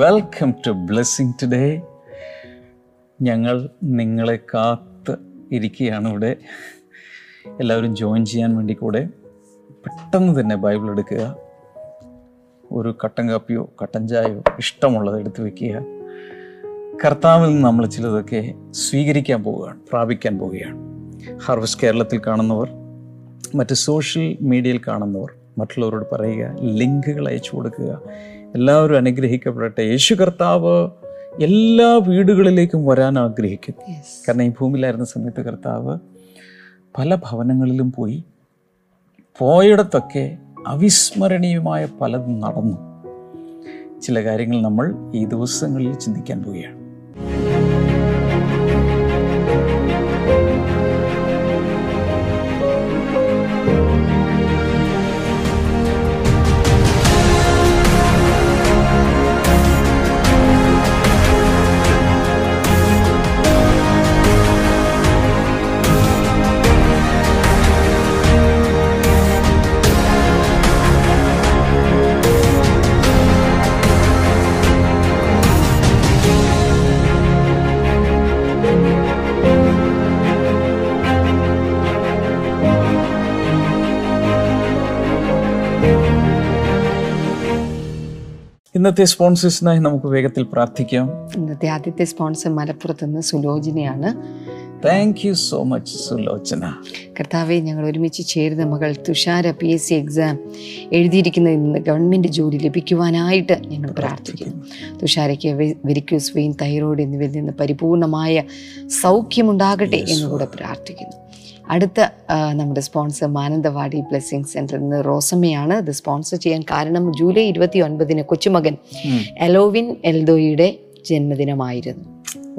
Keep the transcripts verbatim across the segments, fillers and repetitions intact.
Welcome to blessing today. ഞങ്ങൾ നിങ്ങളെ കാത്ത് ഇരിക്കുകയാണ് ഇവിടെ. എല്ലാവരും ജോയിൻ ചെയ്യാൻ വേണ്ടി കൂടെ പെട്ടെന്ന് തന്നെ ബൈബിൾ എടുക്കുക. ഒരു കട്ടൻ കാപ്പിയോ കട്ടൻ ചായയോ ഇഷ്ടമുള്ളത് എടുത്ത് വയ്ക്കുക. കർത്താവിൽ നിന്ന് നമ്മൾ ചിലതൊക്കെ സ്വീകരിക്കാൻ പോവുകയാണ്, പ്രാപിക്കാൻ പോവുകയാണ്. ഹാർവസ്റ്റ് കേരളത്തിൽ കാണുന്നവർ, മറ്റ് സോഷ്യൽ മീഡിയയിൽ കാണുന്നവർ, മറ്റുള്ളവരോട് പറയുക, ലിങ്കുകൾ അയച്ചു കൊടുക്കുക. എല്ലാവരും അനുഗ്രഹിക്കപ്പെടട്ടെ. യേശു കർത്താവ് എല്ലാ വീടുകളിലേക്കും വരാൻ ആഗ്രഹിക്കുന്നു. കാരണം ഈ ഭൂമിയിലായിരുന്ന സമയത്ത് കർത്താവ് പല ഭവനങ്ങളിലും പോയി, പോയിടത്തൊക്കെ അവിസ്മരണീയമായ പലതും നടന്നു. ചില കാര്യങ്ങൾ നമ്മൾ ഈ ദിവസങ്ങളിൽ ചിന്തിക്കാൻ പോവുകയാണ്. ഇന്നത്തെ സ്പോൺസേഴ്സിനായി നമുക്ക് വേഗത്തിൽ പ്രാർത്ഥിക്കാം. ഇന്നത്തെ ആദ്യത്തെ സ്പോൺസർ മലപ്പുറത്ത് നിന്ന് സുലോചനയാണ്. Thank you so much Sulochana. കർത്താവെ, ഞങ്ങൾ ഒരുമിച്ച് ചേരുന്ന മകൾ Thushara P S C exam എഴുതിയിരിക്കുന്നതിൽ നിന്ന് ഗവൺമെൻറ് ജോലി ലഭിക്കുവാനായിട്ട് ഞങ്ങൾ പ്രാർത്ഥിക്കുന്നു. തുഷാരയ്ക്ക് വെരിക്കോസ് വെയിൻ, തൈറോയ്ഡ് എന്നിവയിൽ നിന്ന് പരിപൂർണമായ സൗഖ്യമുണ്ടാകട്ടെ എന്നുകൂടെ പ്രാർത്ഥിക്കുന്നു. അടുത്ത നമ്മുടെ സ്പോൺസർ മാനന്തവാടി ബ്ലെസ്സിംഗ് സെൻ്ററിൽ നിന്ന് റോസമ്മയാണ്. ഇത് സ്പോൺസർ ചെയ്യാൻ കാരണം ജൂലൈ ഇരുപത്തി ഒൻപതിന് കൊച്ചുമകൻ എലോവിൻ എൽദോയുടെ ജന്മദിനമായിരുന്നു.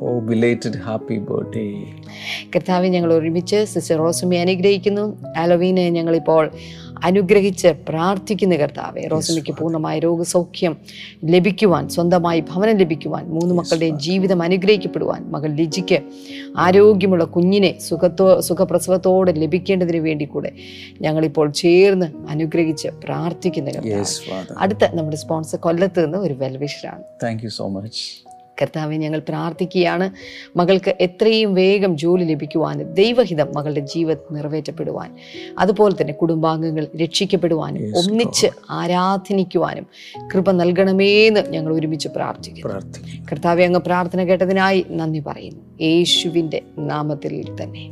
Oh belated happy birthday. കർത്താവെ, ഞങ്ങൾ ഒരുമിച്ച് സിസ്റ്റർ റോസമ്മയെ അനുഗ്രഹിക്കുന്നു. എലോവിനെ ഞങ്ങളിപ്പോൾ അനുഗ്രഹിച്ച് പ്രാർത്ഥിക്കുന്ന കർത്താവെ, റോസമ്മയ്ക്ക് പൂർണ്ണമായ രോഗസൗഖ്യം ലഭിക്കുവാൻ, സ്വന്തമായി ഭവനം ലഭിക്കുവാൻ, മൂന്ന് മക്കളുടെയും ജീവിതം അനുഗ്രഹിക്കപ്പെടുവാൻ, മകൾ ലിജിക്ക് ആരോഗ്യമുള്ള കുഞ്ഞിനെ സുഖത്തോ സുഖപ്രസവത്തോടെ ലഭിക്കേണ്ടതിന് വേണ്ടി കൂടെ ഞങ്ങളിപ്പോൾ ചേർന്ന് അനുഗ്രഹിച്ച് പ്രാർത്ഥിക്കുന്ന കർത്താവെ. അടുത്ത നമ്മുടെ സ്പോൺസർ കൊല്ലത്ത് നിന്ന് ഒരു വെൽവിഷറാണ്. Thank you so much. കർത്താവെ, ഞങ്ങൾ പ്രാർത്ഥിക്കുകയാണ് മകൾക്ക് എത്രയും വേഗം ജോലി ലഭിക്കുവാനും, ദൈവഹിതം മകളുടെ ജീവിതം നിറവേറ്റപ്പെടുവാൻ, അതുപോലെ തന്നെ കുടുംബാംഗങ്ങൾ രക്ഷിക്കപ്പെടുവാനും, ഒന്നിച്ച് ആരാധനിക്കുവാനും കൃപ നൽകണമേന്ന് ഞങ്ങൾ ഒരുമിച്ച് പ്രാർത്ഥിക്കുന്നു. കർത്താവെ, അങ്ങ് പ്രാർത്ഥന കേട്ടതിനായി നന്ദി പറയുന്നു. യേശുവിൻ്റെ നാമത്തിൽ തന്നെ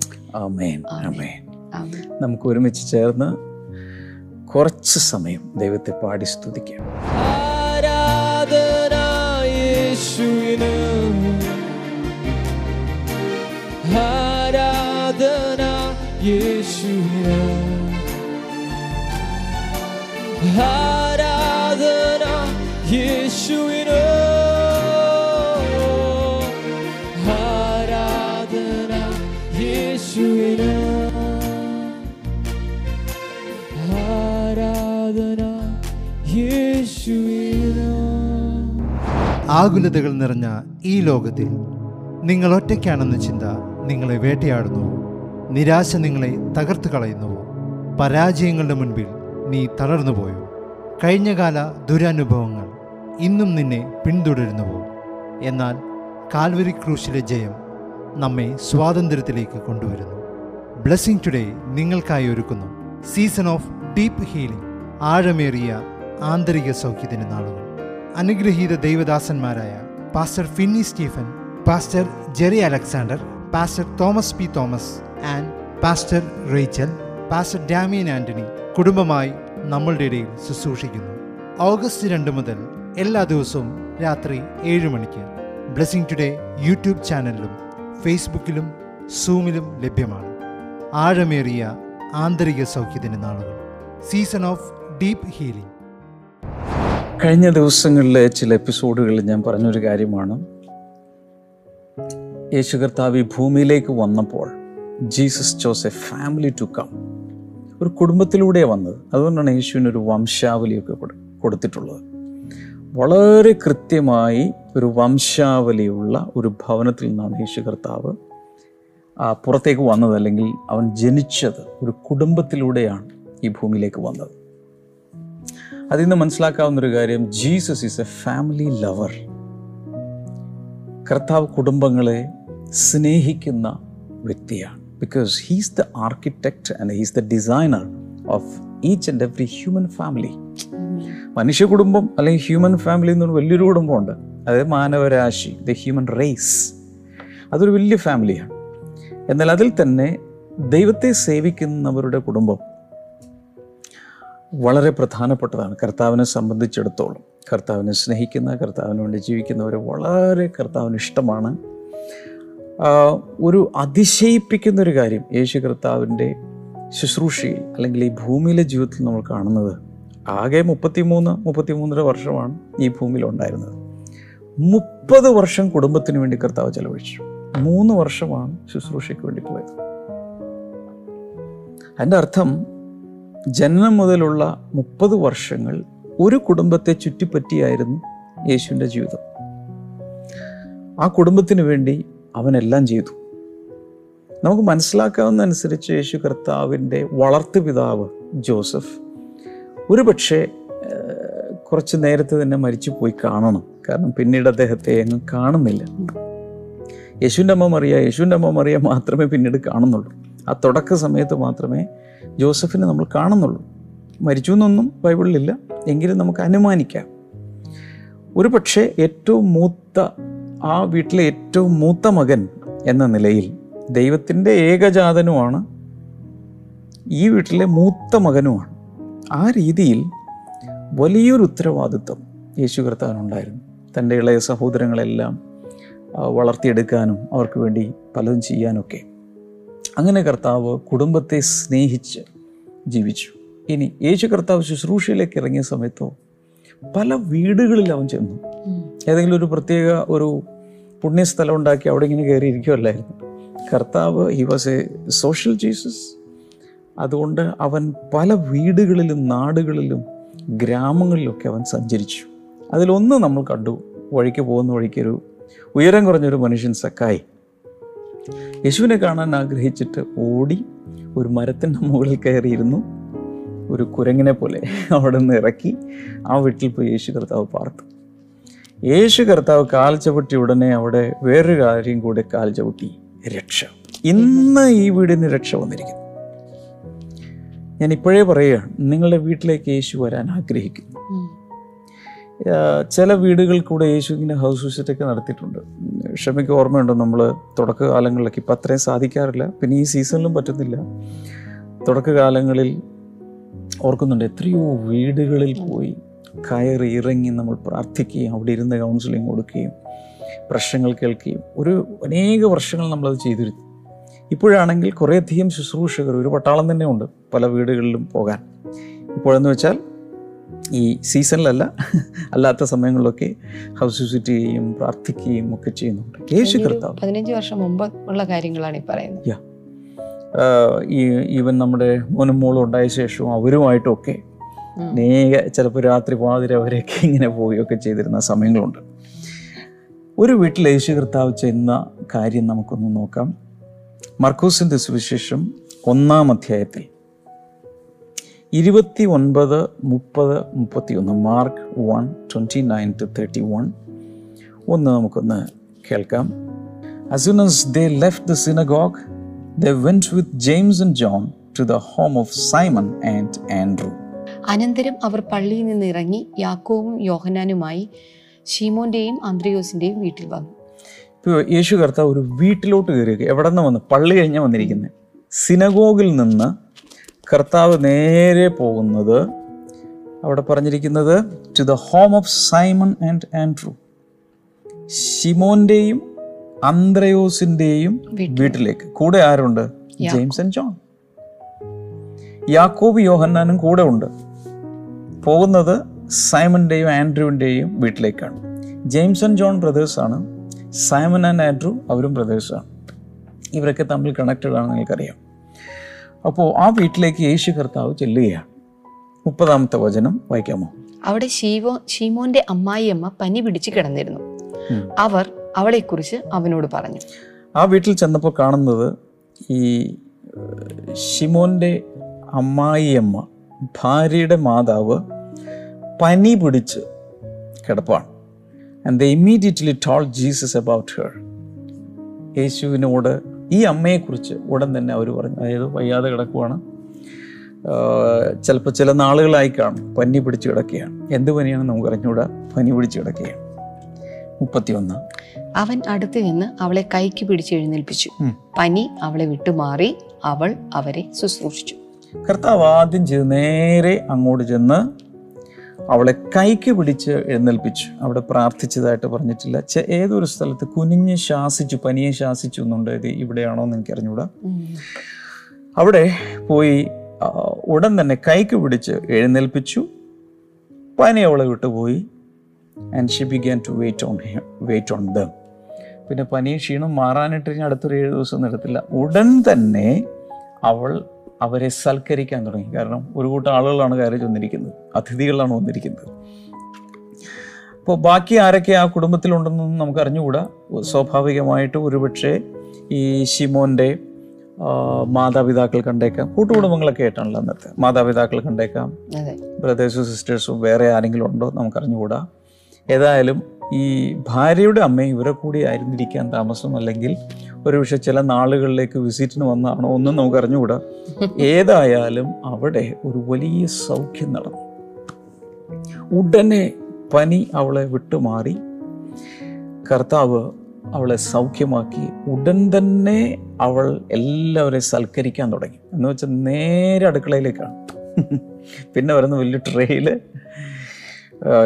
ആമേൻ ആമേൻ. നമുക്ക് ഒരുമിച്ച് ചേർന്ന് കുറച്ച് സമയം ദൈവത്തെ പാടി സ്തുതിക്കാം. Haradana Yeshua, Haradana Yeshua, Haradana Yeshua, Haradana Yeshua. ആകുലതകൾ നിറഞ്ഞ ഈ ലോകത്തിൽ നിങ്ങൾ ഒറ്റയ്ക്കാണെന്ന ചിന്ത നിങ്ങളെ വേട്ടയാടുന്നു. നിരാശ നിങ്ങളെ തകർത്ത് കളയുന്നു. പരാജയങ്ങളുടെ മുൻപിൽ നീ തളർന്നു പോയോ? കഴിഞ്ഞകാല ദുരനുഭവങ്ങൾ ഇന്നും നിന്നെ പിന്തുടരുന്നുവോ? എന്നാൽ കാൽവരി ക്രൂശിലെ ജയം നമ്മെ സ്വാതന്ത്ര്യത്തിലേക്ക് കൊണ്ടുവരുന്നു. ബ്ലെസ്സിംഗ് ടുഡേ നിങ്ങൾക്കായി ഒരുക്കുന്നു സീസൺ ഓഫ് ഡീപ്പ് ഹീലിംഗ്, ആഴമേറിയ ആന്തരിക സൗഖ്യത്തിന് നാളുകൾ. അനുഗ്രഹീത ദൈവദാസന്മാരായ pastor Finny Stephen, pastor Jerry Alexander, pastor Thomas P Thomas and pastor Rachel, pastor Damian Antony കുടുംബമായി നമ്മളുടെ ഇടയിൽ ശുശ്രൂഷിക്കുന്നു. ഓഗസ്റ്റ് രണ്ട് മുതൽ എല്ലാ ദിവസവും രാത്രി ഏഴ് മണിക്ക് ബ്ലെസ്സിംഗ് ടുഡേ യൂട്യൂബ് ചാനലിലും ഫേസ്ബുക്കിലും സൂമിലും ലഭ്യമാണ്. ആഴമേറിയ ആന്തരിക സൗഖ്യത്തിന് നാളുകൾ, സീസൺ ഓഫ് ഡീപ്പ് ഹീലിംഗ്. കഴിഞ്ഞ ദിവസങ്ങളിലെ ചില എപ്പിസോഡുകളിൽ ഞാൻ പറഞ്ഞൊരു കാര്യമാണ്, യേശു കർത്താവ് ഈ ഭൂമിയിലേക്ക് വന്നപ്പോൾ Jesus chose a family to come. ഒരു കുടുംബത്തിലൂടെ വന്നത്. അതുകൊണ്ടാണ് യേശുവിനൊരു വംശാവലിയൊക്കെ കൊടുത്തിട്ടുള്ളത്. വളരെ കൃത്യമായി ഒരു വംശാവലിയുള്ള ഒരു ഭവനത്തിൽ നിന്നാണ് യേശു കർത്താവ് പുറത്തേക്ക് വന്നത്, അല്ലെങ്കിൽ അവൻ ജനിച്ചത്. ഒരു കുടുംബത്തിലൂടെയാണ് ഈ ഭൂമിയിലേക്ക് വന്നത്. അതിൽ നിന്ന് മനസ്സിലാക്കാവുന്നൊരു കാര്യം, Jesus is a family lover. കർത്താവ് കുടുംബങ്ങളെ സ്നേഹിക്കുന്ന വ്യക്തിയാണ്. Because he's the architect and he's the designer of each and every human family. മനുഷ്യ കുടുംബം അല്ലെങ്കിൽ ഹ്യൂമൻ ഫാമിലി എന്നൊരു വലിയൊരു കുടുംബമുണ്ട്. അതായത് മാനവരാശി, ദ ഹ്യൂമൻ റേസ്, അതൊരു വലിയ ഫാമിലിയാണ്. എന്നാൽ അതിൽ തന്നെ ദൈവത്തെ സേവിക്കുന്നവരുടെ കുടുംബം വളരെ പ്രധാനപ്പെട്ടതാണ്. കർത്താവിനെ സംബന്ധിച്ചിടത്തോളം കർത്താവിനെ സ്നേഹിക്കുന്ന, കർത്താവിന് വേണ്ടി ജീവിക്കുന്നവർ വളരെ കർത്താവിന് ഇഷ്ടമാണ്. ഒരു അതിശയിപ്പിക്കുന്നൊരു കാര്യം യേശു കർത്താവിൻ്റെ ശുശ്രൂഷയിൽ അല്ലെങ്കിൽ ഈ ഭൂമിയിലെ ജീവിതത്തിൽ നമ്മൾ കാണുന്നത്, ആകെ മുപ്പത്തിമൂന്ന് മുപ്പത്തിമൂന്നര വർഷമാണ് ഈ ഭൂമിയിലുണ്ടായിരുന്നത്. മുപ്പത് വർഷം കുടുംബത്തിന് വേണ്ടി കർത്താവ് ചെലവഴിച്ചു. മൂന്ന് വർഷമാണ് ശുശ്രൂഷയ്ക്ക് വേണ്ടി പോയത്. അതിൻ്റെ അർത്ഥം ജനനം മുതലുള്ള മുപ്പത് വർഷങ്ങൾ ഒരു കുടുംബത്തെ ചുറ്റിപ്പറ്റിയായിരുന്നു യേശുവിൻ്റെ ജീവിതം. ആ കുടുംബത്തിന് വേണ്ടി അവനെല്ലാം ചെയ്തു. നമുക്ക് മനസ്സിലാക്കാവുന്നതനുസരിച്ച് യേശു കർത്താവിൻ്റെ വളർത്തുപിതാവ് ജോസഫ് ഒരു പക്ഷേ കുറച്ച് നേരത്തെ തന്നെ മരിച്ചു പോയി കാണണം. കാരണം പിന്നീട് അദ്ദേഹത്തെ എങ്ങും കാണുന്നില്ല. യേശുവിൻ്റെ അമ്മ മറിയ യേശുവിൻ്റെ അമ്മ മറിയ മാത്രമേ പിന്നീട് കാണുന്നുള്ളൂ. ആ തുടക്ക സമയത്ത് മാത്രമേ ജോസഫിനെ നമ്മൾ കാണുന്നുള്ളൂ. മരിച്ചു എന്നൊന്നും ബൈബിളിലില്ല, എങ്കിലും നമുക്ക് അനുമാനിക്കാം. ഒരു പക്ഷേ ഏറ്റവും മൂത്ത, ആ വീട്ടിലെ ഏറ്റവും മൂത്ത മകൻ എന്ന നിലയിൽ, ദൈവത്തിൻ്റെ ഏകജാതനുമാണ്, ഈ വീട്ടിലെ മൂത്ത മകനുമാണ്. ആ രീതിയിൽ വലിയൊരു ഉത്തരവാദിത്വം യേശു കർത്താവിനുണ്ടായിരുന്നു. തൻ്റെ ഇളയ സഹോദരങ്ങളെല്ലാം വളർത്തിയെടുക്കാനും അവർക്ക് വേണ്ടി പലതും ചെയ്യാനൊക്കെ. അങ്ങനെ കർത്താവ് കുടുംബത്തെ സ്നേഹിച്ച് ജീവിച്ചു. ഇനി യേശു കർത്താവ് ശുശ്രൂഷയിലേക്ക് ഇറങ്ങിയ സമയത്തോ പല വീടുകളിൽ അവൻ ചെന്നു. ഏതെങ്കിലും ഒരു പ്രത്യേക ഒരു പുണ്യസ്ഥലം ഉണ്ടാക്കി അവിടെ ഇങ്ങനെ കയറി ഇരിക്കുകയല്ലായിരുന്നു കർത്താവ്. He was a social Jesus. അതുകൊണ്ട് അവൻ പല വീടുകളിലും നാടുകളിലും ഗ്രാമങ്ങളിലൊക്കെ അവൻ സഞ്ചരിച്ചു. അതിലൊന്ന് നമ്മൾ കണ്ടു. വഴിക്ക് പോകുന്ന വഴിക്കൊരു ഉയരം കുറഞ്ഞൊരു മനുഷ്യൻ, സക്കായി, യേശുവിനെ കാണാൻ ആഗ്രഹിച്ചിട്ട് ഓടി ഒരു മരത്തിൻ്റെ മുകളിൽ കയറിയിരുന്നു. ഒരു കുരങ്ങിനെ പോലെ അവിടെ നിന്ന് ഇറക്കി ആ വീട്ടിൽ പോയി യേശു കർത്താവ് പാർത്തു. യേശു കർത്താവ് കാൽ ചവിട്ടി ഉടനെ അവിടെ വേറൊരു കാര്യം കൂടെ കാൽ ചവിട്ടി, രക്ഷ. ഇന്ന് ഈ വീടിന് രക്ഷ വന്നിരിക്കുന്നു. ഞാൻ ഇപ്പോഴേ പറയുകയാണ്, നിങ്ങളുടെ വീട്ടിലേക്ക് യേശു വരാൻ ആഗ്രഹിക്കുന്നു. ചില വീടുകൾ കൂടെ യേശു ഇങ്ങനെ ഹൗസ് വിസിറ്റൊക്കെ നടത്തിയിട്ടുണ്ട്. ക്ഷമിക്ക്, ഓർമ്മയുണ്ടോ നമ്മൾ തുടക്കകാലങ്ങളിലൊക്കെ? ഇപ്പം അത്രയും സാധിക്കാറില്ല, പിന്നെ ഈ സീസണിലും പറ്റുന്നില്ല. തുടക്കകാലങ്ങളിൽ ഓർക്കുന്നുണ്ട്, എത്രയോ വീടുകളിൽ പോയി കയറി ഇറങ്ങി നമ്മൾ പ്രാർത്ഥിക്കുകയും അവിടെ ഇരുന്ന് കൗൺസിലിംഗ് കൊടുക്കുകയും പ്രശ്നങ്ങൾ കേൾക്കുകയും ഒരു അനേക വർഷങ്ങൾ നമ്മളത് ചെയ്തിരുന്നു. ഇപ്പോഴാണെങ്കിൽ കുറേയധികം ശുശ്രൂഷകർ, ഒരു പട്ടാളം തന്നെ ഉണ്ട് പല വീടുകളിലും പോകാൻ. ഇപ്പോഴെന്ന് വെച്ചാൽ ഈ സീസണിലല്ല, അല്ലാത്ത സമയങ്ങളിലൊക്കെ ഹൗസ് വിസിറ്റ് ചെയ്യുകയും പ്രാർത്ഥിക്കുകയും ഒക്കെ ചെയ്യുന്നുണ്ട്. യേശു കർത്താവ് പതിനഞ്ച് വർഷം മുമ്പ് ഉള്ള കാര്യങ്ങളാണ് ഈ പറയുന്നത്. ഈ ഈവൻ നമ്മുടെ മോനും മോളും ഉണ്ടായ ശേഷവും അവരുമായിട്ടൊക്കെ നേരെ ചിലപ്പോൾ രാത്രി പാതിര അവരെയൊക്കെ ഇങ്ങനെ പോവുകയൊക്കെ ചെയ്തിരുന്ന സമയങ്ങളുണ്ട്. ഒരു വീട്ടിൽ യേശു കർത്താവ് ചെയ്യുന്ന കാര്യം നമുക്കൊന്ന് നോക്കാം. മർക്കൂസിൻ്റെ സുവിശേഷം ഒന്നാം അധ്യായത്തിൽ ഇരുപത്തി ഒൻപത് മുപ്പത് മുപ്പത്തിയൊന്ന്, Mark one twenty nine to thirty one ഒന്ന് നമുക്കൊന്ന് കേൾക്കാം. As soon as they left the synagogue, they went with James and John to the home of Simon and Andrew. അനന്തരം അവർ പള്ളിയിൽ നിന്ന് ഇറങ്ങി യാക്കോബും യോഹന്നാനുമായി ശിമോന്റെയും അന്ത്രയോസിന്റെയും വീട്ടിൽ വന്നു. ഇപ്പോൾ യേശു കർത്താവ് ഒരു വീട്ടിലോട്ട് കയറിയത് എവിടെ നിന്ന് വന്നു? പള്ളി കഴിഞ്ഞാൽ വന്നിരിക്കുന്നത്. സിനഗോഗിൽ നിന്ന് കർത്താവ് നേരെ പോകുന്നത്, അവിടെ പറഞ്ഞിരിക്കുന്നത്, to the home of Simon and Andrew, ശിമോന്റെയും അന്ത്രയോസിന്റെയും വീട്ടിലേക്ക്. കൂടെ ആരുണ്ട്? James and John. യാക്കോബ് യോഹന്നാനും കൂടെ ഉണ്ട്. പോകുന്നത് സൈമന്റെയും ആൻഡ്രൂവിന്റെയും വീട്ടിലേക്കാണ്. ജെയിംസ് ആൻഡ് ജോൺ ബ്രദേഴ്സാണ്. സൈമൺ ആൻഡ് ആൻഡ്രൂ അവരും ബ്രദേഴ്സാണ്. ഇവരൊക്കെ തമ്മിൽ കണക്റ്റഡ് ആണെന്ന് നിങ്ങൾക്കറിയാം. അപ്പോൾ ആ വീട്ടിലേക്ക് യേശു കർത്താവ് ചെല്ലുകയാണ്. മുപ്പതാമത്തെ വചനം വായിക്കാമോ? അവിടെ ശീവോ ശീമോന്റെ അമ്മായിയമ്മ പനി പിടിച്ച് കിടന്നിരുന്നു. അവർ അവളെക്കുറിച്ച് അവനോട് പറഞ്ഞു. ആ വീട്ടിൽ ചെന്നപ്പോൾ കാണുന്നത്, ഈ ശീമോന്റെ അമ്മായിയമ്മ, ഭാര്യയുടെ മാതാവ്, പനി പിടിച്ച് കിടപ്പാണ്. And they immediately told Jesus about her. യേശുവിനോട് ഈ അമ്മയെക്കുറിച്ച് ഉടൻ തന്നെ അവർ പറഞ്ഞു. അതായത് വയ്യാതെ കിടക്കുവാണ്, ചിലപ്പോൾ ചില നാളുകളായി കാണും, പനി പിടിച്ച് കിടക്കുകയാണ്. എന്ത് പനിയാണ് നമുക്ക് അറിഞ്ഞുകൂടാ, പനി പിടിച്ച് കിടക്കുകയാണ്. മുപ്പത്തിയൊന്ന്, അവൻ അടുത്ത് നിന്ന് അവളെ കൈക്ക് പിടിച്ച് എഴുന്നേൽപ്പിച്ചു, പനി അവളെ വിട്ടുമാറി, അവൾ അവരെ ശുശ്രൂഷിച്ചു. കർത്താവ് ആദ്യം ചെയ്ത് നേരെ അങ്ങോട്ട് ചെന്ന് അവളെ കൈക്ക് പിടിച്ച് എഴുന്നേൽപ്പിച്ചു. അവിടെ പ്രാർത്ഥിച്ചതായിട്ട് പറഞ്ഞിട്ടില്ല. ഏതൊരു സ്ഥലത്ത് കുനിഞ്ഞ് ശാസിച്ചു, പനിയെ ശാസിച്ചു എന്നുണ്ട്. ഇത് ഇവിടെയാണോ എന്ന് എനിക്ക് അറിഞ്ഞൂടാ. അവിടെ പോയി ഉടൻ തന്നെ കൈക്ക് പിടിച്ച് എഴുന്നേൽപ്പിച്ചു, പനി അവളെ വിട്ടുപോയി. And she began to wait on him, wait on them. പിന്നെ പനി ക്ഷീണം മാറാനായിട്ട് ഇനി അടുത്തൊരു ഏഴ് ദിവസം നടത്തില്ല. ഉടൻ തന്നെ അവൾ അവരെ സൽക്കരിക്കാൻ തുടങ്ങി. കാരണം ഒരു കൂട്ടം ആളുകളാണ് കയറി വന്നിരിക്കുന്നത്, അതിഥികളാണ് വന്നിരിക്കുന്നത്. അപ്പോൾ ബാക്കി ആരൊക്കെ ആ കുടുംബത്തിലുണ്ടെന്നൊന്നും നമുക്ക് അറിഞ്ഞുകൂടാ. സ്വാഭാവികമായിട്ട് ഒരുപക്ഷെ ഈ ശിമോൻ്റെ മാതാപിതാക്കൾ കണ്ടേക്കാം, കൂട്ടുകുടുംബങ്ങളൊക്കെ ആയിട്ടാണല്ലോ അന്നത്തെ. മാതാപിതാക്കൾ കണ്ടേക്കാം, ബ്രദേഴ്സും സിസ്റ്റേഴ്സും വേറെ ആരെങ്കിലും ഉണ്ടോ നമുക്ക് അറിഞ്ഞുകൂടാ. ഏതായാലും ഈ ഭാര്യയുടെ അമ്മ ഇവരെ കൂടി ആയിരുന്നിരിക്കാൻ താമസം, അല്ലെങ്കിൽ ഒരുപക്ഷെ ചില നാളുകളിലേക്ക് വിസിറ്റിന് വന്നതാണോ ഒന്നും നമുക്ക് അറിഞ്ഞുകൂടാ. ഏതായാലും അവിടെ ഒരു വലിയ സൗഖ്യം നടന്നു. ഉടനെ പനി അവളെ വിട്ടുമാറി, കർത്താവ് അവളെ സൗഖ്യമാക്കി. ഉടൻ തന്നെ അവൾ എല്ലാവരെയും സൽക്കരിക്കാൻ തുടങ്ങി. എന്ന് വെച്ചാൽ നേരെ അടുക്കളയിലേക്കാണ്. പിന്നെ വരുന്ന വലിയ ട്രെയില്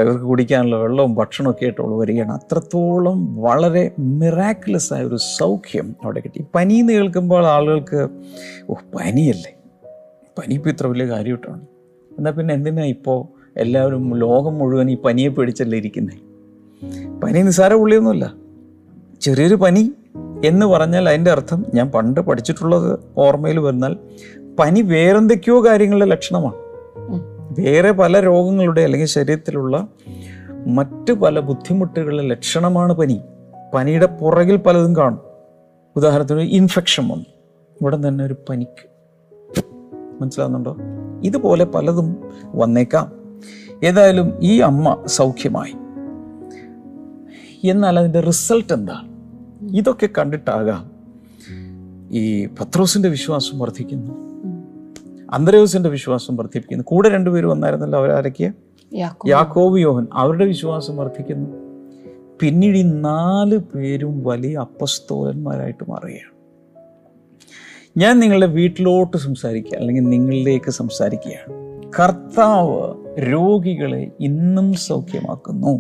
ഇവർക്ക് കുടിക്കാനുള്ള വെള്ളവും ഭക്ഷണമൊക്കെ ആയിട്ട് അവൾ വരികയാണ്. അത്രത്തോളം വളരെ മിറാക്കുലസ് ആയ ഒരു സൗഖ്യം അവിടെ കിട്ടി. പനി എന്ന് കേൾക്കുമ്പോൾ ആളുകൾക്ക് ഓ പനിയല്ലേ, പനി ഇപ്പോൾ ഇത്ര വലിയ കാര്യമായിട്ടാണ്, എന്നാൽ പിന്നെ എന്തിനാണ് ഇപ്പോൾ എല്ലാവരും ലോകം മുഴുവൻ ഈ പനിയെ പേടിച്ചല്ലേ ഇരിക്കുന്നത്? പനി നിസ്സാര പുള്ളിയൊന്നുമല്ല, ചെറിയൊരു പനി എന്ന് പറഞ്ഞാൽ അതിൻ്റെ അർത്ഥം ഞാൻ പണ്ട് പഠിച്ചിട്ടുള്ളത് ഓർമ്മയിൽ വന്നാൽ പനി വേറെന്തൊക്കെയോ കാര്യങ്ങളുടെ ലക്ഷണമാണ്. വേറെ പല രോഗങ്ങളുടെ അല്ലെങ്കിൽ ശരീരത്തിലുള്ള മറ്റു പല ബുദ്ധിമുട്ടുകളുടെ ലക്ഷണമാണ് പനി. പനിയുടെ പുറകിൽ പലതും കാണും. ഉദാഹരണത്തിന് ഇൻഫെക്ഷൻ വന്നു, ഇവിടെ തന്നെ ഒരു പനിക്ക്, മനസ്സിലാവുന്നുണ്ടോ? ഇതുപോലെ പലതും വന്നേക്കാം. ഏതായാലും ഈ അമ്മ സൗഖ്യമായി. എന്നാൽ അതിൻ്റെ റിസൾട്ട് എന്താണ്? ഇതൊക്കെ കണ്ടിട്ടാകാം ഈ പത്രോസിൻ്റെ വിശ്വാസം വർദ്ധിക്കുന്നു, അന്ത്രയോസിന്റെ വിശ്വാസം വർദ്ധിപ്പിക്കുന്നു. കൂടെ രണ്ടുപേരും വന്നായിരുന്നല്ലോ, അവരാരൊക്കെ? യാക്കോബ്, യോഹൻ. അവരുടെ വിശ്വാസം വർദ്ധിക്കുന്നു. പിന്നീട് ഈ നാല് പേരും വലിയ അപ്പസ്തോലന്മാരായിട്ട് മാറുകയാണ്. ഞാൻ നിങ്ങളുടെ വീട്ടിലോട്ട് സംസാരിക്കുക, അല്ലെങ്കിൽ നിങ്ങളിലേക്ക് സംസാരിക്കുകയാണ്. കർത്താവ് രോഗികളെ ഇന്നും സൗഖ്യമാക്കുന്നു.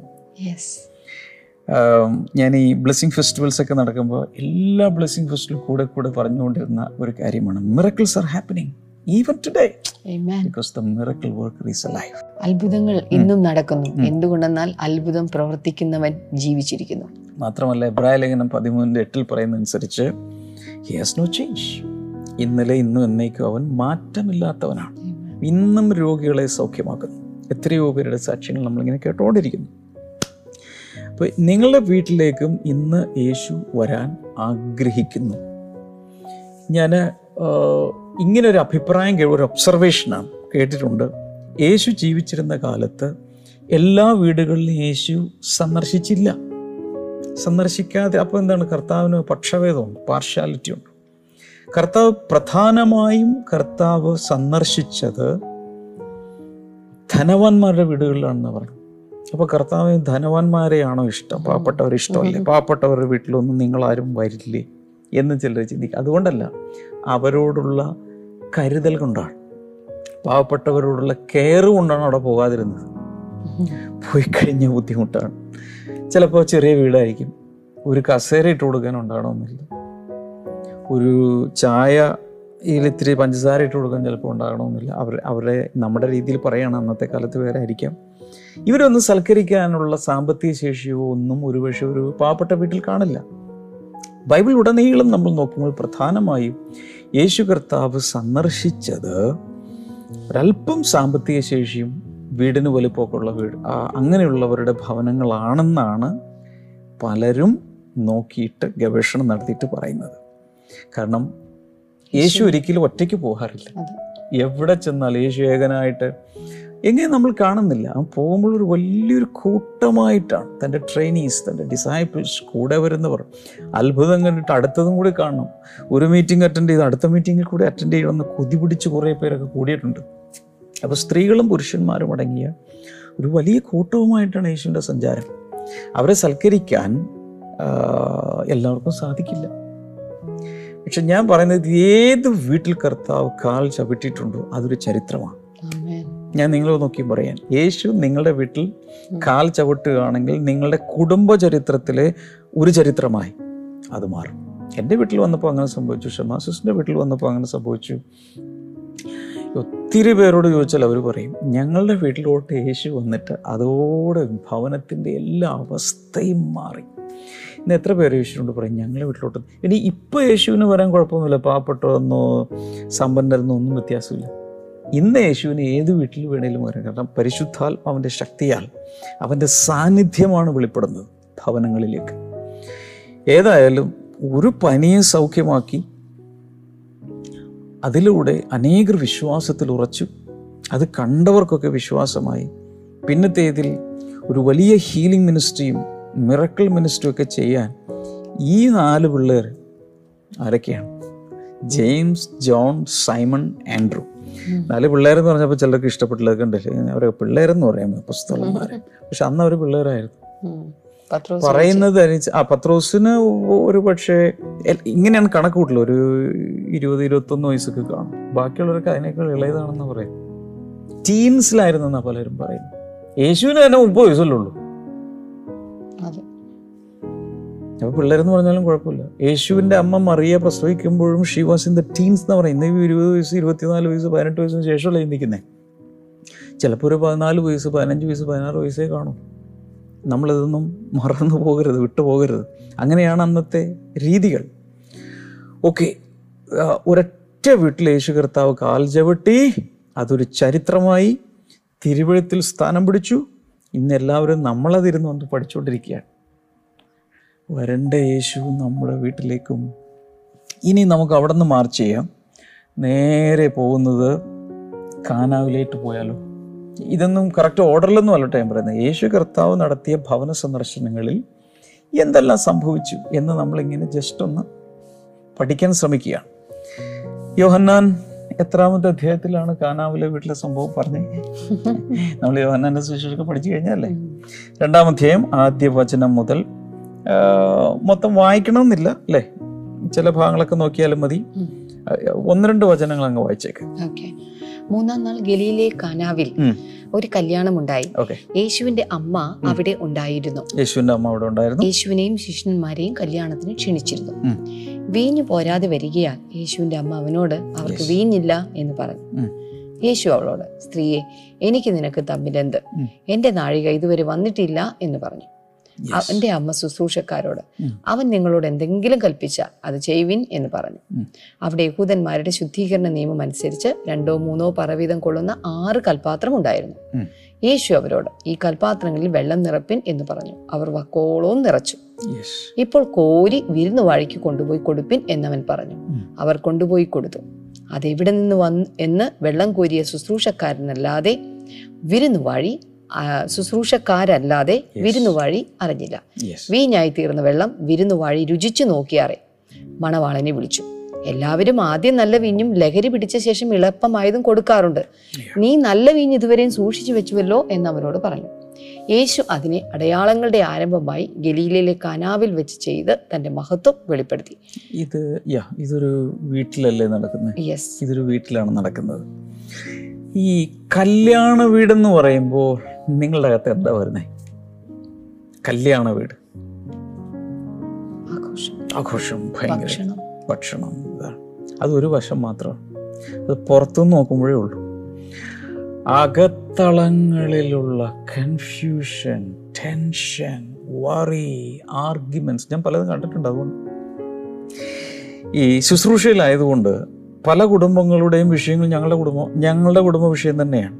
ഞാൻ ഈ ബ്ലെസ്സിങ് ഫെസ്റ്റിവൽസ് ഒക്കെ നടക്കുമ്പോൾ എല്ലാ ബ്ലെസ്സിങ് ഫെസ്റ്റിവലും കൂടെ കൂടെ പറഞ്ഞുകൊണ്ടിരുന്ന ഒരു കാര്യമാണ് miracles are happening even today. Amen. Because the miracle worker is alive. അത്ഭുതങ്ങൾ ഇന്നും നടക്കുന്നു. എന്തുകൊണ്ടെന്നാൽ അത്ഭുതം പ്രവർത്തിക്കുന്നവൻ ജീവിച്ചിരിക്കുന്നു. മാത്രമല്ല എബ്രായ ലേഖനം പതിമൂന്നിന്റെ എട്ടിൽ പറയുന്നതനുസരിച്ച് he has no change. ഇന്നലെ ഇന്നും എന്നേക്കും അവൻ മാറ്റമില്ലാത്തവനാണ്. ഇന്നും രോഗികളെ സൗഖ്യമാക്കുന്നു. എത്രയോ പേരുടെ സാക്ഷ്യങ്ങൾ നമ്മളിങ്ങനെ കേട്ടോണ്ടിരിക്കുന്നു. അപ്പോൾ നിങ്ങളുടെ വീട്ടിലേക്കും ഇന്ന് യേശു വരാൻ ആഗ്രഹിക്കുന്നു. ഞാൻ ഇങ്ങനൊരു അഭിപ്രായം, ഒരു ഒബ്സർവേഷനാണ്, കേട്ടിട്ടുണ്ട്. യേശു ജീവിച്ചിരുന്ന കാലത്ത് എല്ലാ വീടുകളിലും യേശു സന്ദർശിച്ചില്ല. സന്ദർശിക്കാതെ അപ്പോൾ എന്താണ്? കർത്താവിന് പക്ഷഭേദമുണ്ട്, പാർഷ്യാലിറ്റി ഉണ്ട്. കർത്താവ് പ്രധാനമായും കർത്താവ് സന്ദർശിച്ചത് ധനവാന്മാരുടെ വീടുകളിലാണെന്ന് പറഞ്ഞു. അപ്പോൾ കർത്താവിന് ധനവാന്മാരെയാണോ ഇഷ്ടം? പാവപ്പെട്ടവരിഷ്ടമല്ലേ? പാവപ്പെട്ടവരുടെ വീട്ടിലൊന്നും നിങ്ങളാരും വരില്ലേ എന്ന് ചിലർ ചിന്തിക്കുക. അതുകൊണ്ടല്ല, അവരോടുള്ള കരുതൽ കൊണ്ടാണ്, പാവപ്പെട്ടവരോടുള്ള കെയർ കൊണ്ടാണ് അവിടെ പോകാതിരുന്നത്. പോയി കഴിഞ്ഞ ബുദ്ധിമുട്ടാണ്. ചിലപ്പോൾ ചെറിയ വീടായിരിക്കും, ഒരു കസേര ഇട്ട് കൊടുക്കാനുണ്ടാകണമെന്നില്ല, ഒരു ചായയിൽ ഇത്തിരി പഞ്ചസാര ഇട്ട് കൊടുക്കാൻ ചിലപ്പോൾ ഉണ്ടാകണമെന്നില്ല. അവർ അവരുടെ നമ്മുടെ രീതിയിൽ പറയുകയാണ്, അന്നത്തെ കാലത്ത് വേറെ ആയിരിക്കാം. ഇവരൊന്നും സൽക്കരിക്കാനുള്ള സാമ്പത്തിക ശേഷിയോ ഒന്നും ഒരുപക്ഷെ ഒരു പാവപ്പെട്ട വീട്ടിൽ കാണില്ല. ബൈബിൾ ഉടനീളം നമ്മൾ നോക്കുമ്പോൾ പ്രധാനമായും യേശു കർത്താവ് സന്ദർശിച്ചത് ഒരല്പം സാമ്പത്തിക ശേഷിയും വീടിന് വലുപ്പമൊക്കെ ഉള്ള വീട്, അങ്ങനെയുള്ളവരുടെ ഭവനങ്ങളാണെന്നാണ് പലരും നോക്കിയിട്ട് ഗവേഷണം നടത്തിയിട്ട് പറയുന്നത്. കാരണം യേശു ഒരിക്കലും ഒറ്റയ്ക്ക് പോകാറില്ല. എവിടെ ചെന്നാൽ യേശു ഏകനായിട്ട് എങ്ങനെ നമ്മൾ കാണുന്നില്ല. ആ പോകുമ്പോൾ ഒരു വലിയൊരു കൂട്ടമായിട്ടാണ് തൻ്റെ ട്രെയിനീസ്, തൻ്റെ ഡിസൈപ്പിൾസ്, കൂടെ വരുന്നവർ. അത്ഭുതം കണ്ടിട്ട് അടുത്തതും കൂടി കാണണം, ഒരു മീറ്റിംഗ് അറ്റൻഡ് ചെയ്ത് അടുത്ത മീറ്റിങ്ങിൽ കൂടി അറ്റൻഡ് ചെയ്യണമെന്ന് കൊതി പിടിച്ച് കുറേ പേരൊക്കെ കൂടിയിട്ടുണ്ട്. അപ്പോൾ സ്ത്രീകളും പുരുഷന്മാരും അടങ്ങിയ ഒരു വലിയ കൂട്ടവുമായിട്ടാണ് യേശുവിൻ്റെ സഞ്ചാരം. അവരെ സൽക്കരിക്കാൻ എല്ലാവർക്കും സാധിക്കില്ല. പക്ഷെ ഞാൻ പറയുന്നത്, ഏത് വീട്ടിൽ കർത്താവ് കാൽ ചവിട്ടിയിട്ടുണ്ടോ അതൊരു ചരിത്രമാണ്. ഞാൻ നിങ്ങളെ നോക്കി പറയാൻ, യേശു നിങ്ങളുടെ വീട്ടിൽ കാൽ ചവിട്ടുകയാണെങ്കിൽ നിങ്ങളുടെ കുടുംബ ചരിത്രത്തിലെ ഒരു ചരിത്രമായി അത് മാറും. എൻ്റെ വീട്ടിൽ വന്നപ്പോൾ അങ്ങനെ സംഭവിച്ചു, ഷമാസിൻ്റെ വീട്ടിൽ വന്നപ്പോൾ അങ്ങനെ സംഭവിച്ചു. ഒത്തിരി പേരോട് ചോദിച്ചാൽ അവർ പറയും, ഞങ്ങളുടെ വീട്ടിലോട്ട് യേശു വന്നിട്ട് അതോടെ ഭവനത്തിൻ്റെ എല്ലാ അവസ്ഥയും മാറി. ഇന്ന് എത്ര പേര് യേശുവിനോട് പറയും ഞങ്ങളുടെ വീട്ടിലോട്ട്? ഇനി ഇപ്പോൾ യേശുവിന് വരാൻ കുഴപ്പമൊന്നുമില്ല, പാവപ്പെട്ടതെന്നോ സമ്പന്നരെന്നോ ഒന്നും വ്യത്യാസമില്ല. ഇന്ന് യേശുവിന് ഏത് വീട്ടിൽ വേണേലും വരാം. കാരണം പരിശുദ്ധാത്മാവിൻ്റെ ശക്തിയാൽ അവൻ്റെ സാന്നിധ്യമാണ് വെളിപ്പെടുന്നത് ഭവനങ്ങളിലേക്ക്. ഏതായാലും ഒരു പനിയെ സൗഖ്യമാക്കി, അതിലൂടെ അനേകർ വിശ്വാസത്തിൽ ഉറച്ചു, അത് കണ്ടവർക്കൊക്കെ വിശ്വാസമായി. പിന്നത്തേതിൽ ഒരു വലിയ ഹീലിംഗ് മിനിസ്ട്രിയും മിറക്കിൾ മിനിസ്ട്രിയും ഒക്കെ ചെയ്യാൻ ഈ നാല് പിള്ളേർ ആരൊക്കെയാണ്? James, John, Simon, Andrew. നാല് പിള്ളേരെന്ന് പറഞ്ഞപ്പോൾ ചിലർക്ക് ഇഷ്ടപ്പെട്ടില്ലൊക്കെ ഉണ്ടല്ലേ, അവരെ പിള്ളേരെന്ന് പറയാം പുസ്തകന്മാരെ. പക്ഷെ അന്ന് അവർ പിള്ളേരായിരുന്നു പറയുന്നത്. ആ പത്രോസിന് ഒരു പക്ഷേ ഇങ്ങനെയാണ് കണക്ക് കൂട്ടില്ല, ഒരു ഇരുപത് ഇരുപത്തൊന്ന് വയസ്സൊക്കെ കാണും. ബാക്കിയുള്ളവർക്ക് അതിനേക്കാൾ ഇളയതാണെന്ന് പറയാം. ടീൻസിലായിരുന്നു എന്നാ പലരും പറയുന്നത്. യേശുവിന് തന്നെ മുപ്പത് വയസ്സല്ലുള്ളൂ. അപ്പൊ പിള്ളേരെന്ന് പറഞ്ഞാലും കുഴപ്പമില്ല. യേശുവിന്റെ അമ്മ മറിയ പ്രസവിക്കുമ്പോഴും she was in the teens എന്ന് പറയും. ഇന്ന് ഇരുപത് വയസ്സ്, ഇരുപത്തിനാല് വയസ്സ്, പതിനെട്ട് വയസ്സിന് ശേഷമല്ല ചിന്തിക്കുന്നത്. ചിലപ്പോൾ ഒരു പതിനാല് വയസ്സ്, പതിനഞ്ച് വയസ്സ്, പതിനാറ് വയസ്സേ കാണും. നമ്മളിതൊന്നും മറന്നു പോകരുത്, വിട്ടുപോകരുത്. അങ്ങനെയാണ് അന്നത്തെ രീതികൾ. ഓക്കെ, ഒരൊറ്റ വീട്ടിൽ യേശു കർത്താവ് കാൽ ചവിട്ടി, അതൊരു ചരിത്രമായി തിരുവഴുത്തിൽ സ്ഥാനം പിടിച്ചു. ഇന്നെല്ലാവരും നമ്മളതിരുന്ന് വന്ന് പഠിച്ചുകൊണ്ടിരിക്കുകയാണ്. വരണ്ട യേശു നമ്മുടെ വീട്ടിലേക്കും. ഇനി നമുക്ക് അവിടെ നിന്ന് മാർച്ച് ചെയ്യാം, നേരെ പോകുന്നത് കാനാവിലേക്ക് പോയാലോ. ഇതൊന്നും കറക്റ്റ് ഓർഡറിലൊന്നും അല്ലട്ടെ ഞാൻ പറയുന്നത്. യേശു കർത്താവ് നടത്തിയ ഭവന സന്ദർശനങ്ങളിൽ എന്തെല്ലാം സംഭവിച്ചു എന്ന് നമ്മളിങ്ങനെ ജസ്റ്റ് ഒന്ന് പഠിക്കാൻ ശ്രമിക്കുകയാണ്. യോഹന്നാൻ എത്രാമത്തെ അധ്യായത്തിലാണ് കാനാവിലെ വീട്ടിലെ സംഭവം പറഞ്ഞത്? നമ്മൾ യോഹന്നാൻ്റെ സുവിശേഷമൊക്കെ പഠിച്ചു കഴിഞ്ഞാലേ. രണ്ടാം അധ്യായം ആദ്യ വചനം മുതൽ. മൊത്തം വായിക്കണമെന്നില്ല അല്ലേ, ചില ഭാഗങ്ങളൊക്കെ നോക്കിയാലും മതി. ഒന്ന് രണ്ട് വചനങ്ങൾ അങ്ങ് വായിച്ചേക്കാം. മൂന്നാം നാൾ ഗലീലയിലെ കാനാവിൽ ഒരു കല്യാണം ഉണ്ടായി. യേശുവിന്റെ അമ്മ അവിടെ ഉണ്ടായിരുന്നു. യേശുവിന്റെ അമ്മ അവിടെ ഉണ്ടായിരുന്നു. യേശുവിനെയും ശിഷ്യന്മാരെയും കല്യാണത്തിന് ക്ഷണിച്ചിരുന്നു. വീഞ്ഞ് പോരാതെ വരികയാൽ യേശുവിന്റെ അമ്മ അവനോട്, അവർക്ക് വീഞ്ഞില്ല എന്ന് പറഞ്ഞു. യേശു അവളോട്, സ്ത്രീയെ, എനിക്ക് നിനക്ക് തമ്മിലെന്ത്? എന്റെ നാഴിക ഇതുവരെ വന്നിട്ടില്ല എന്ന് പറഞ്ഞു. അവന്റെ അമ്മ ശുശ്രൂഷക്കാരോട്, അവൻ നിങ്ങളോട് എന്തെങ്കിലും കൽപ്പിച്ചാൽ അത് ചെയ്യുവിൻ എന്ന് പറഞ്ഞു. അവിടെ യഹൂദന്മാരുടെ ശുദ്ധീകരണ നിയമം അനുസരിച്ച് രണ്ടോ മൂന്നോ പറവീതം കൊള്ളുന്ന ആറ് കൽപാത്രം ഉണ്ടായിരുന്നു. യേശു അവരോട്, ഈ കൽപാത്രങ്ങളിൽ വെള്ളം നിറപ്പിൻ എന്ന് പറഞ്ഞു. അവർ വക്കോളവും നിറച്ചു. ഇപ്പോൾ കോരി വിരുന്നു വാഴിക്ക് കൊണ്ടുപോയി കൊടുപ്പിൻ എന്നവൻ പറഞ്ഞു. അവർ കൊണ്ടുപോയി കൊടുത്തു. അതെവിടെ നിന്ന് വന്ന് എന്ന് വെള്ളം കോരിയ ശുശ്രൂഷക്കാരനല്ലാതെ വിരുന്നുവാഴി ശുശ്രൂഷക്കാരല്ലാതെ വിരുന്നുവാഴി അറിഞ്ഞില്ല. വീഞ്ഞായി തീർന്ന വെള്ളം വിരുന്നുവാഴി രുചിച്ചു നോക്കിയാറേ മണവാളനെ വിളിച്ചു. എല്ലാവരും ആദ്യം നല്ല വീഞ്ഞും ലഹരി പിടിച്ച ശേഷം ഇളപ്പമായതും കൊടുക്കാറുണ്ട്. നീ നല്ല വീഞ്ഞ് ഇതുവരെയും സൂക്ഷിച്ചു വെച്ചുവല്ലോ എന്ന് അവനോട് പറഞ്ഞു. യേശു അതിനെ അടയാളങ്ങളുടെ ആരംഭമായി ഗലീലയിലെ കാനാവിൽ വെച്ച് ചെയ്ത് തന്റെ മഹത്വം വെളിപ്പെടുത്തി. ഇത് ഇതൊരു വീട്ടിലല്ലേ നടക്കുന്നത്? യെസ്, ഇതൊരു വീട്ടിലാണ് നടക്കുന്നത്. ഈ കല്യാണ വീടെന്ന് പറയുമ്പോൾ നിങ്ങളുടെ അകത്ത് എന്താ വരുന്നേ? കല്യാണ വീട്, ആഘോഷം, ഭയങ്കര ഭക്ഷണം. അതൊരു വശം മാത്രമാണ്, അത് പുറത്തുനിന്ന് നോക്കുമ്പോഴേ ഉള്ളൂ. അകത്തളങ്ങളിലുള്ള കൺഫ്യൂഷൻ, ടെൻഷൻ, വറി, ആർഗ്യുമെന്റ്സ് ഞാൻ പലതും കണ്ടിട്ടുണ്ട്. അതുകൊണ്ട് ഈ ശുശ്രൂഷയിലായതുകൊണ്ട് പല കുടുംബങ്ങളുടെയും വിഷയങ്ങൾ ഞങ്ങളുടെ കുടുംബം ഞങ്ങളുടെ കുടുംബ വിഷയം തന്നെയാണ്.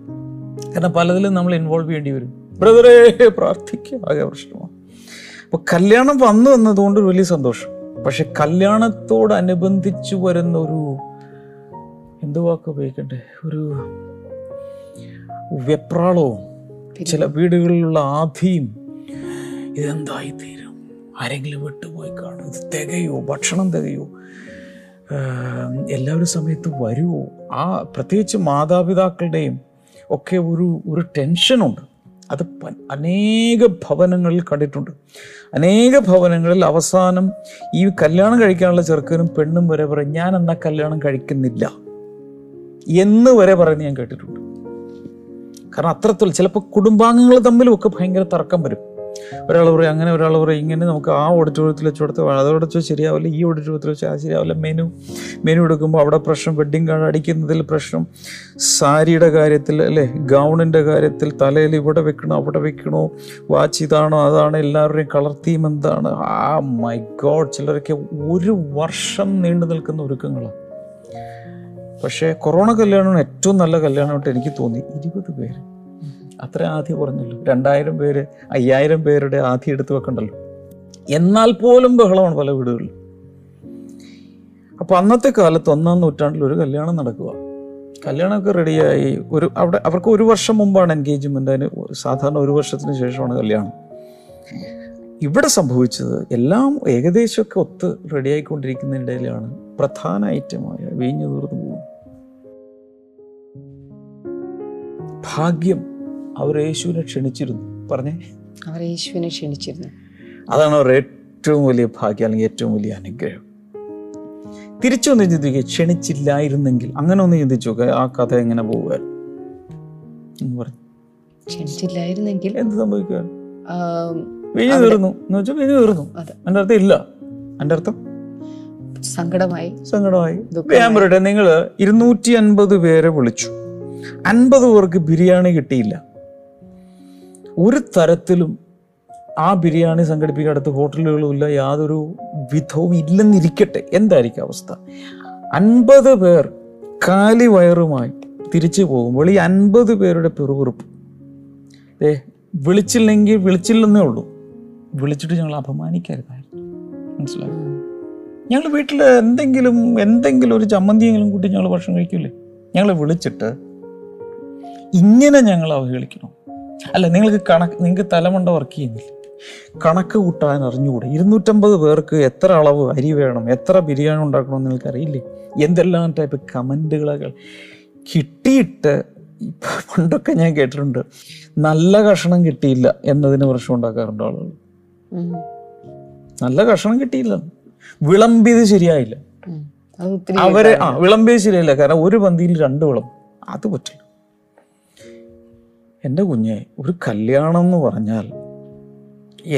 കാരണം പലതിലും നമ്മൾ ഇൻവോൾവ് ചെയ്യേണ്ടി വരും. ബ്രദറെ പ്രാർത്ഥിക്കുക, ആകെ പ്രശ്നമാണ്. അപ്പോൾ കല്യാണം വന്നു എന്നതുകൊണ്ട് വലിയ സന്തോഷം. പക്ഷെ കല്യാണത്തോടനുബന്ധിച്ച് വരുന്ന ഒരു എന്ത് വാക്ക് ഉപയോഗിക്കട്ടെ, ഒരു വെപ്രാളവും ചില വീടുകളിലുള്ള ആധിയും ഇതെന്തായി തീരും, ആരെങ്കിലും വിട്ടുപോയി കാണും, ഇത് തികയോ, ഭക്ഷണം തികയോ, എല്ലാവരും സമയത്ത് വരുമോ, ആ പ്രത്യേകിച്ച് മാതാപിതാക്കളുടെയും ഒക്കെ ഒരു ഒരു ടെൻഷനുണ്ട്. അത് അനേക ഭവനങ്ങളിൽ കണ്ടിട്ടുണ്ട്. അനേക ഭവനങ്ങളിൽ അവസാനം ഈ കല്യാണം കഴിക്കാനുള്ള ചെറുക്കനും പെണ്ണും വരെ പറയും ഞാൻ എന്നാ കല്യാണം കഴിക്കുന്നില്ല എന്ന് വരെ പറയുന്നത് ഞാൻ കേട്ടിട്ടുണ്ട്. കാരണം അത്രത്തോളം ചിലപ്പോൾ കുടുംബാംഗങ്ങൾ തമ്മിലും ഒക്കെ ഭയങ്കര തർക്കം വരും. ഒരാൾ പറയും അങ്ങനെ, ഒരാൾ പറയും ഇങ്ങനെ, നമുക്ക് ആ ഓഡിറ്റോറിയത്തിൽ വെച്ച് കൊടുത്ത് അതോടെ വെച്ചാൽ ശരിയാവില്ല, ഈ ഓഡിറ്റോറിയത്തിൽ വെച്ചാൽ അത് ശരിയാവില്ല, മെനു മെനു എടുക്കുമ്പോൾ അവിടെ പ്രശ്നം, വെഡ്ഡിങ് കാർഡ് അടിക്കുന്നതിൽ പ്രശ്നം, സാരിയുടെ കാര്യത്തിൽ അല്ലേ, ഗൗണിൻ്റെ കാര്യത്തിൽ തലയിൽ ഇവിടെ വെക്കണോ അവിടെ വെക്കണോ, വാച്ച് ഇതാണോ അതാണോ, എല്ലാവരുടെയും കളർ തീം എന്താണ്. ആ മൈ ഗോഡ്, ചിലരൊക്കെ ഒരു വർഷം നീണ്ടു നിൽക്കുന്ന ഒരുക്കങ്ങളാണ്. പക്ഷേ കൊറോണ കല്യാണമാണ് ഏറ്റവും നല്ല കല്യാണമായിട്ട് എനിക്ക് തോന്നി. ഇരുപത് പേര് അത്ര ആധി പറഞ്ഞല്ലോ, രണ്ടായിരം പേര് അയ്യായിരം പേരുടെ ആധി എടുത്തു വെക്കണ്ടല്ലോ, എന്നാൽ പോലും ബഹളമാണ് പല വീടുകളിലും. അപ്പം അന്നത്തെ കാലത്ത് ഒന്നാം നൂറ്റാണ്ടിൽ ഒരു കല്യാണം നടക്കുക, കല്യാണമൊക്കെ റെഡിയായി, ഒരു അവിടെ അവർക്ക് ഒരു വർഷം മുമ്പാണ് എൻഗേജ്മെൻ്റ്, അതിന് സാധാരണ ഒരു വർഷത്തിന് ശേഷമാണ് കല്യാണം. ഇവിടെ സംഭവിച്ചത് എല്ലാം ഏകദേശമൊക്കെ ഒത്ത് റെഡിയായിക്കൊണ്ടിരിക്കുന്നതിനിടയിലാണ് പ്രധാന ഐറ്റമായ വീഞ്ഞു തീർന്നു പോകും. ഭാഗ്യം അവർ യേശുവിനെ ക്ഷണിച്ചിരുന്നു, പറഞ്ഞേ, അവർ യേശുവിനെ ക്ഷണിച്ചിരുന്നു. അതാണ് അവരുടെ ഏറ്റവും വലിയ ഭാഗ്യം, അല്ലെങ്കിൽ ഏറ്റവും വലിയ അനുഗ്രഹം. തിരിച്ചൊന്ന് ചിന്തിക്കുക, ക്ഷണിച്ചില്ലായിരുന്നെങ്കിൽ, അങ്ങനെ ഒന്ന് ചിന്തിച്ചു നോക്കുക, ആ കഥ എങ്ങനെ പോകുമായിരുന്നു എന്ന് പറഞ്ഞു. ക്ഷണിച്ചില്ലായിരുന്നെങ്കിൽ എന്ത് സംഭവിക്കുമായിരുന്നു? വീഞ്ഞു തീർന്നു എന്ന് വെച്ചാൽ വീഞ്ഞു തീർന്നു, എൻ്റെ അർത്ഥം ഇല്ല, എൻ്റെ അർത്ഥം സങ്കടമായി സങ്കടമായി ഞാൻ പറയട്ടെ, നിങ്ങൾ ഇരുന്നൂറ്റി അൻപത് പേരെ വിളിച്ചു, അൻപത് പേർക്ക് ബിരിയാണി കിട്ടിയില്ല. ഒരു തരത്തിലും ആ ബിരിയാണി സംഘടിപ്പിക്കുക അടുത്ത് ഹോട്ടലുകളും ഇല്ല, യാതൊരു വിധവും ഇല്ലെന്നിരിക്കട്ടെ, എന്തായിരിക്കും അവസ്ഥ? അൻപത് പേർ കാലി വയറുമായി തിരിച്ചു പോകുമ്പോൾ ഈ അൻപത് പേരുടെ പിറുപിറുപ്പ്, ഏ വിളിച്ചില്ലെങ്കിൽ വിളിച്ചില്ലെന്നേ ഉള്ളൂ, വിളിച്ചിട്ട് ഞങ്ങൾ അപമാനിക്കരുതായിരുന്നു, മനസ്സിലായി? ഞങ്ങൾ വീട്ടിൽ എന്തെങ്കിലും എന്തെങ്കിലും ഒരു ചമ്മന്തിയെങ്കിലും കൂട്ടി ഞങ്ങൾ ഭക്ഷണം കഴിക്കൂലേ, ഞങ്ങൾ വിളിച്ചിട്ട് ഇങ്ങനെ ഞങ്ങൾ അവഹേളിക്കണം. അല്ല, നിങ്ങൾക്ക് കണക്ക്, നിങ്ങൾക്ക് തലമുണ്ട വർക്ക് ചെയ്യുന്നില്ല, കണക്ക് കൂട്ടാൻ അറിഞ്ഞുകൂടെ? ഇരുന്നൂറ്റമ്പത് പേർക്ക് എത്ര അളവ് അരി വേണം, എത്ര ബിരിയാണി ഉണ്ടാക്കണം എന്ന് നിങ്ങൾക്കറിയില്ലേ? എന്തെല്ലാം ടൈപ്പ് കമൻറ്റുകളൊക്കെ കിട്ടിയിട്ട്. പണ്ടൊക്കെ ഞാൻ കേട്ടിട്ടുണ്ട്, നല്ല കഷണം കിട്ടിയില്ല എന്നതിന് പ്രശ്നം ഉണ്ടാക്കാറുണ്ട് ആളുകൾ. നല്ല കഷണം കിട്ടിയില്ല, വിളമ്പിയത് ശരിയായില്ല, അവരെ ആ വിളമ്പിയത് ശരിയായില്ല, കാരണം ഒരു പന്തിയിൽ രണ്ട് വിളം, അത് പറ്റില്ല. എൻ്റെ കുഞ്ഞെ, ഒരു കല്യാണം എന്ന് പറഞ്ഞാൽ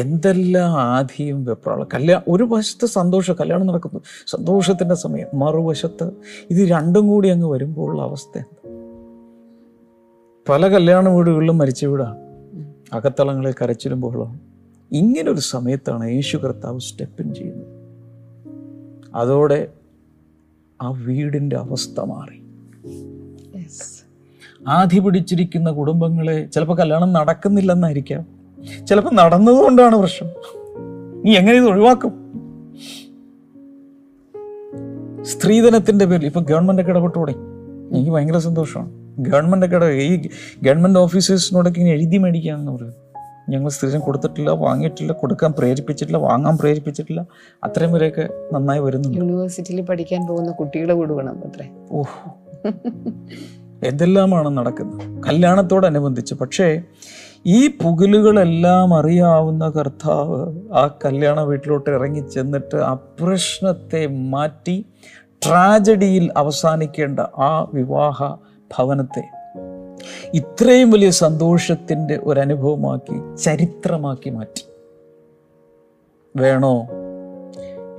എന്തെല്ലാം ആധിയും വെപ്രാളം. കല്യാണം ഒരു വശത്ത് സന്തോഷം, കല്യാണം നടക്കുന്നു, സന്തോഷത്തിൻ്റെ സമയം, മറുവശത്ത് ഇത് രണ്ടും കൂടി അങ്ങ് വരുമ്പോഴുള്ള അവസ്ഥ. പല കല്യാണ വീടുകളിലും മരിച്ച വീടാണ്, അകത്തളങ്ങളിൽ കരച്ചിലും ബഹളമാണ്. ഇങ്ങനൊരു സമയത്താണ് യേശു കർത്താവ് സ്റ്റെപ്പിൻ ചെയ്യുന്നത്. അതോടെ ആ വീടിൻ്റെ അവസ്ഥ മാറി. ആധി പിടിച്ചിരിക്കുന്ന കുടുംബങ്ങളെ, ചിലപ്പോൾ കല്യാണം നടക്കുന്നില്ലെന്നായിരിക്കാം, ചിലപ്പോൾ നടന്നതുകൊണ്ടാണ് പ്രശ്നം. നീ എങ്ങനെ ഇത് ഒഴിവാക്കും? സ്ത്രീധനത്തിൻ്റെ പേരിൽ ഇപ്പം ഗവൺമെൻറ്റൊക്കെ ഇടപെട്ടോടെ, എനിക്ക് ഭയങ്കര സന്തോഷമാണ്. ഗവൺമെൻറ്റൊക്കെ ഇടപെടും, ഈ ഗവൺമെൻറ് ഓഫീസേഴ്സിനോടൊക്കെ ഇങ്ങനെ എഴുതി മേടിക്കാമെന്ന് പറയും, ഞങ്ങൾ സ്ത്രീധനം കൊടുത്തിട്ടില്ല, വാങ്ങിയിട്ടില്ല, കൊടുക്കാൻ പ്രേരിപ്പിച്ചിട്ടില്ല, വാങ്ങാൻ പ്രേരിപ്പിച്ചിട്ടില്ല, അത്രയും വരെയൊക്കെ നന്നായി വരുന്നു. യൂണിവേഴ്സിറ്റിയിൽ പഠിക്കാൻ പോകുന്ന കുട്ടികളെ കൊടുക്കണം അത്രേ. ഓഹ്, എന്തെല്ലാമാണ് നടക്കുന്നത് കല്യാണത്തോടനുബന്ധിച്ച്. പക്ഷേ ഈ പുകിലുകളെല്ലാം അറിയാവുന്ന കർത്താവ് ആ കല്യാണ വീട്ടിലോട്ട് ഇറങ്ങി ചെന്നിട്ട് ആ പ്രശ്നത്തെ മാറ്റി ട്രാജഡിയിൽ അവസാനിക്കേണ്ട ആ വിവാഹ ഭവനത്തെ ഇത്രയും വലിയ സന്തോഷത്തിൻ്റെ ഒരനുഭവമാക്കി, ചരിത്രമാക്കി മാറ്റി. വേണോ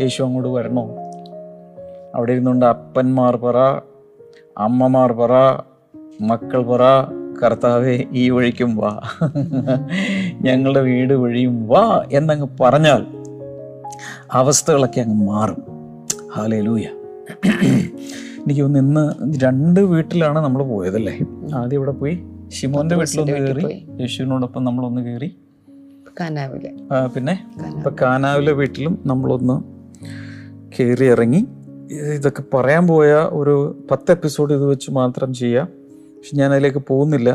യേശു അങ്ങോട്ട് വരണോ? അവിടെ ഇരുന്നുകൊണ്ട് അപ്പന്മാർ പറ, അമ്മമാർ പറ, മക്കൾ പറ, കർത്താവേ ഈ വഴിക്കും വാ, ഞങ്ങളുടെ വീട് വഴിയും വാ എന്നങ്ങ് പറഞ്ഞാൽ അവസ്ഥകളൊക്കെ അങ്ങ് മാറും. ഹല്ലേലൂയ. എനിക്ക് ഒന്ന് ഇന്ന് രണ്ട് വീട്ടിലാണ് നമ്മൾ പോയതല്ലേ? ആദ്യം ഇവിടെ പോയി ശിമോന്റെ വീട്ടിലൊന്ന് കയറി, യേശുവിനോടൊപ്പം നമ്മളൊന്ന് കയറി, പിന്നെ ഇപ്പൊ കാനാവിലെ വീട്ടിലും നമ്മളൊന്ന് കയറി ഇറങ്ങി. ഇതൊക്കെ പറയാൻ പോയ ഒരു പത്ത് എപ്പിസോഡ് ഇത് വെച്ച് മാത്രം ചെയ്യാം, പക്ഷെ ഞാൻ അതിലേക്ക് പോകുന്നില്ല.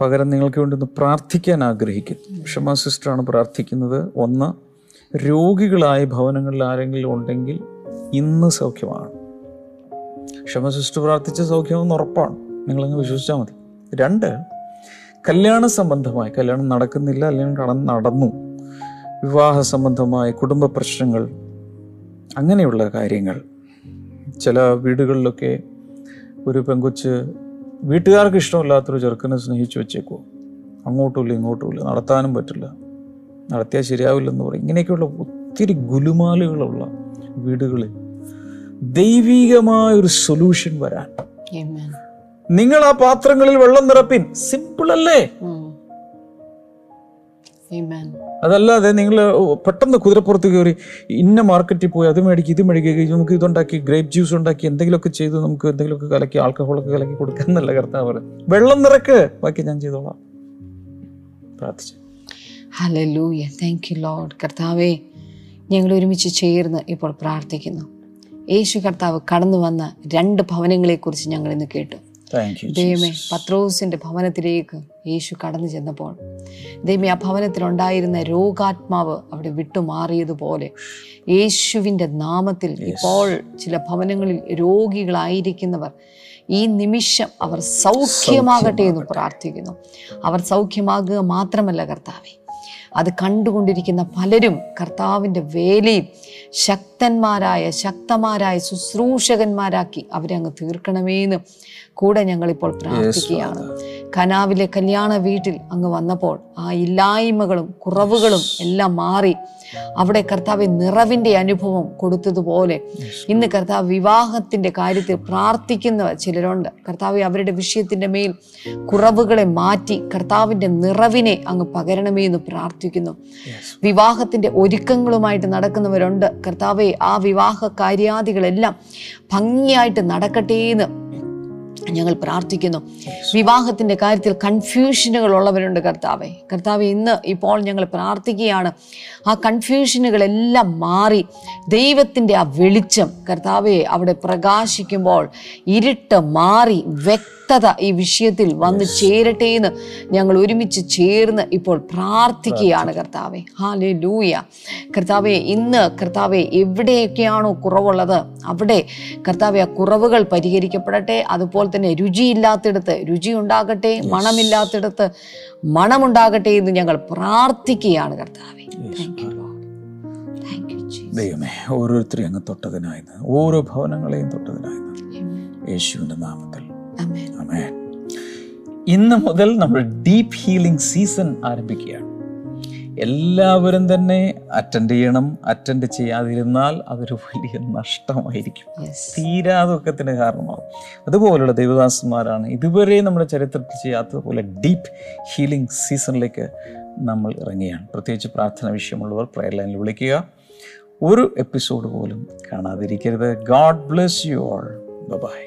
പകരം നിങ്ങൾക്ക് വേണ്ടി പ്രാർത്ഥിക്കാൻ ആഗ്രഹിക്കുന്നു. ഷമാ സിസ്റ്ററാണ് പ്രാർത്ഥിക്കുന്നത്. ഒന്ന്, രോഗികളായ ഭവനങ്ങളിൽ ആരെങ്കിലും ഉണ്ടെങ്കിൽ ഇന്ന് സൗഖ്യമാണ്. ക്ഷമ സിസ്റ്റർ പ്രാർത്ഥിച്ച സൗഖ്യമെന്ന് ഉറപ്പാണ്, നിങ്ങളങ്ങ് വിശ്വസിച്ചാൽ മതി. രണ്ട്, കല്യാണ സംബന്ധമായി, കല്യാണം നടക്കുന്നില്ല അല്ലെങ്കിൽ കടന്ന് നടന്നു, വിവാഹ സംബന്ധമായ കുടുംബ പ്രശ്നങ്ങൾ, അങ്ങനെയുള്ള കാര്യങ്ങൾ. ചില വീടുകളിലൊക്കെ ഒരു പെങ്കൊച്ച് വീട്ടുകാർക്ക് ഇഷ്ടമില്ലാത്തൊരു ചെറുക്കനെ സ്നേഹിച്ചു വെച്ചേക്കുമോ, അങ്ങോട്ടുമില്ല ഇങ്ങോട്ടുമില്ല, നടത്താനും പറ്റില്ല, നടത്തിയാൽ ശരിയാവില്ലെന്ന് പറയും. ഇങ്ങനെയൊക്കെയുള്ള ഒത്തിരി ഗുലുമാലുകളുള്ള വീടുകളിൽ ദൈവികമായ ഒരു സൊല്യൂഷൻ വരാൻ നിങ്ങൾ ആ പാത്രങ്ങളിൽ വെള്ളം നിറപ്പിൻ. സിമ്പിൾ അല്ലേ? അതല്ലാതെ നിങ്ങൾ പെട്ടെന്ന് കുതിരപ്പുറത്ത് കയറി ഇന്ന മാർക്കറ്റിൽ പോയി അത് മേടിക്കുക, ഇത് മേടിക്കുക, നമുക്ക് ഇതുണ്ടാക്കി ഗ്രേപ്പ് ജ്യൂസ് ഉണ്ടാക്കി എന്തെങ്കിലുമൊക്കെ ചെയ്ത് നമുക്ക് എന്തെങ്കിലുമൊക്കെ കലക്കി ആൽക്കഹോളൊക്കെ കലക്കി കൊടുക്കുക എന്നല്ല കർത്താവ് പറയുന്നത്. വെള്ളം നിറക്ക്, ബാക്കി ഞാൻ ചെയ്തോളാം. പ്രാർത്ഥിച്ചു. ഹല്ലേലൂയ. Thank you Lord. കർത്താവേ, ഞങ്ങൾ ഒരുമിച്ച് ചേർന്ന് ഇപ്പോൾ പ്രാർത്ഥിക്കുന്നു. യേശു കർത്താവ് കടന്നു വന്ന രണ്ട് ഭവനങ്ങളെ കുറിച്ച് ഞങ്ങൾ ഇന്ന് കേട്ടു. ദൈവമേ, പത്രോസിന്റെ ഭവനത്തിലേക്ക് യേശു കടന്നു ചെന്നപ്പോൾ ദൈവമേ, ആ ഭവനത്തിലുണ്ടായിരുന്ന രോഗാത്മാവ് അവിടെ വിട്ടുമാറിയതുപോലെ യേശുവിൻ്റെ നാമത്തിൽ ഇപ്പോൾ ചില ഭവനങ്ങളിൽ രോഗികളായിരിക്കുന്നവർ ഈ നിമിഷം അവർ സൗഖ്യമാകട്ടെ എന്ന് പ്രാർത്ഥിക്കുന്നു. അവർ സൗഖ്യമാകുക മാത്രമല്ല കർത്താവേ, അത് കണ്ടുകൊണ്ടിരിക്കുന്ന പലരും കർത്താവിൻ്റെ വേലയിൽ ശക്തന്മാരായ ശക്തമാരായ ശുശ്രൂഷകന്മാരാക്കി അവരെ അങ്ങ് തീർക്കണമേന്ന് കൂടെ ഞങ്ങളിപ്പോൾ പ്രാർത്ഥിക്കുകയാണ്. കനാവിലെ കല്യാണ വീട്ടിൽ അങ്ങ് വന്നപ്പോൾ ആ ഇല്ലായ്മകളും കുറവുകളും എല്ലാം മാറി അവിടെ കർത്താവ് നിറവിൻ്റെ അനുഭവം കൊടുത്തതുപോലെ ഇന്ന് കർത്താവ് വിവാഹത്തിൻ്റെ കാര്യത്തിൽ പ്രാർത്ഥിക്കുന്ന ചിലരുണ്ട്. കർത്താവ് അവരുടെ വിഷയത്തിൻ്റെ മേൽ കുറവുകളെ മാറ്റി കർത്താവിൻ്റെ നിറവിനെ അങ്ങ് പകരണമേന്ന് പ്രാർത്ഥിക്കുന്നു. വിവാഹത്തിൻ്റെ ഒരുക്കങ്ങളുമായിട്ട് നടക്കുന്നവരുണ്ട്. കർത്താവെ, ആ വിവാഹ കാര്യാദികളെല്ലാം ഭംഗിയായിട്ട് നടക്കട്ടേന്ന് ഞങ്ങൾ പ്രാർത്ഥിക്കുന്നു. വിവാഹത്തിൻ്റെ കാര്യത്തിൽ കൺഫ്യൂഷനുകൾ ഉള്ളവരുണ്ട് കർത്താവെ. കർത്താവെ, ഇന്ന് ഇപ്പോൾ ഞങ്ങൾ പ്രാർത്ഥിക്കുകയാണ്, ആ കൺഫ്യൂഷനുകളെല്ലാം മാറി ദൈവത്തിൻ്റെ ആ വെളിച്ചം കർത്താവെ അവിടെ പ്രകാശിക്കുമ്പോൾ ഇരുട്ട് മാറി വ്യക്തത ഈ വിഷയത്തിൽ വന്ന് ചേരട്ടെ എന്ന് ഞങ്ങൾ ഒരുമിച്ച് ചേർന്ന് ഇപ്പോൾ പ്രാർത്ഥിക്കുകയാണ് കർത്താവെ. ഹല്ലേലൂയ. കർത്താവെ, ഇന്ന് കർത്താവെ എവിടെയൊക്കെയാണോ കുറവുള്ളത് അവിടെ കർത്താവെ ആ കുറവുകൾ പരിഹരിക്കപ്പെടട്ടെ. അതുപോലെ തന്നെ രുചിയില്ലാത്തിടത്ത് രുചി ഉണ്ടാകട്ടെ, മണമില്ലാത്തിടത്ത് മണമുണ്ടാകട്ടെ എന്ന് ഞങ്ങൾ പ്രാർത്ഥിക്കുകയാണ് കർത്താവേ. Thank you Lord. Thank you Jesus. ദൈവമേ, ഓരോരുത്തരെയും അങ്ങ് തൊട്ടതിനായി, ഓരോ ഭവനങ്ങളെയും തൊട്ടതിനായി യേശുവിന്റെ നാമത്തിൽ ആമേൻ. ആമേൻ. ഇന്ന് മുതൽ നമ്മൾ ഡീപ്പ് ഹീലിംഗ് സീസൺ ആരംഭിക്കുകയാണ്. എല്ലാവരും തന്നെ അറ്റൻഡ് ചെയ്യണം. അറ്റൻഡ് ചെയ്യാതിരുന്നാൽ അതൊരു വലിയ നഷ്ടമായിരിക്കും, തീരാതൊക്കത്തിന് കാരണമാകും. അതുപോലുള്ള ദൈവദാസന്മാരാണ് ഇതുവരെ നമ്മുടെ ചരിത്രത്തിൽ ചെയ്യാത്തതുപോലെ ഡീപ്പ് ഹീലിംഗ് സീസണിലേക്ക് നമ്മൾ ഇറങ്ങുകയാണ്. പ്രത്യേകിച്ച് പ്രാർത്ഥന വിഷയമുള്ളവർ പ്രയർ ലൈനിൽ വിളിക്കുക. ഒരു എപ്പിസോഡ് പോലും കാണാതിരിക്കരുത്. God bless you all. By.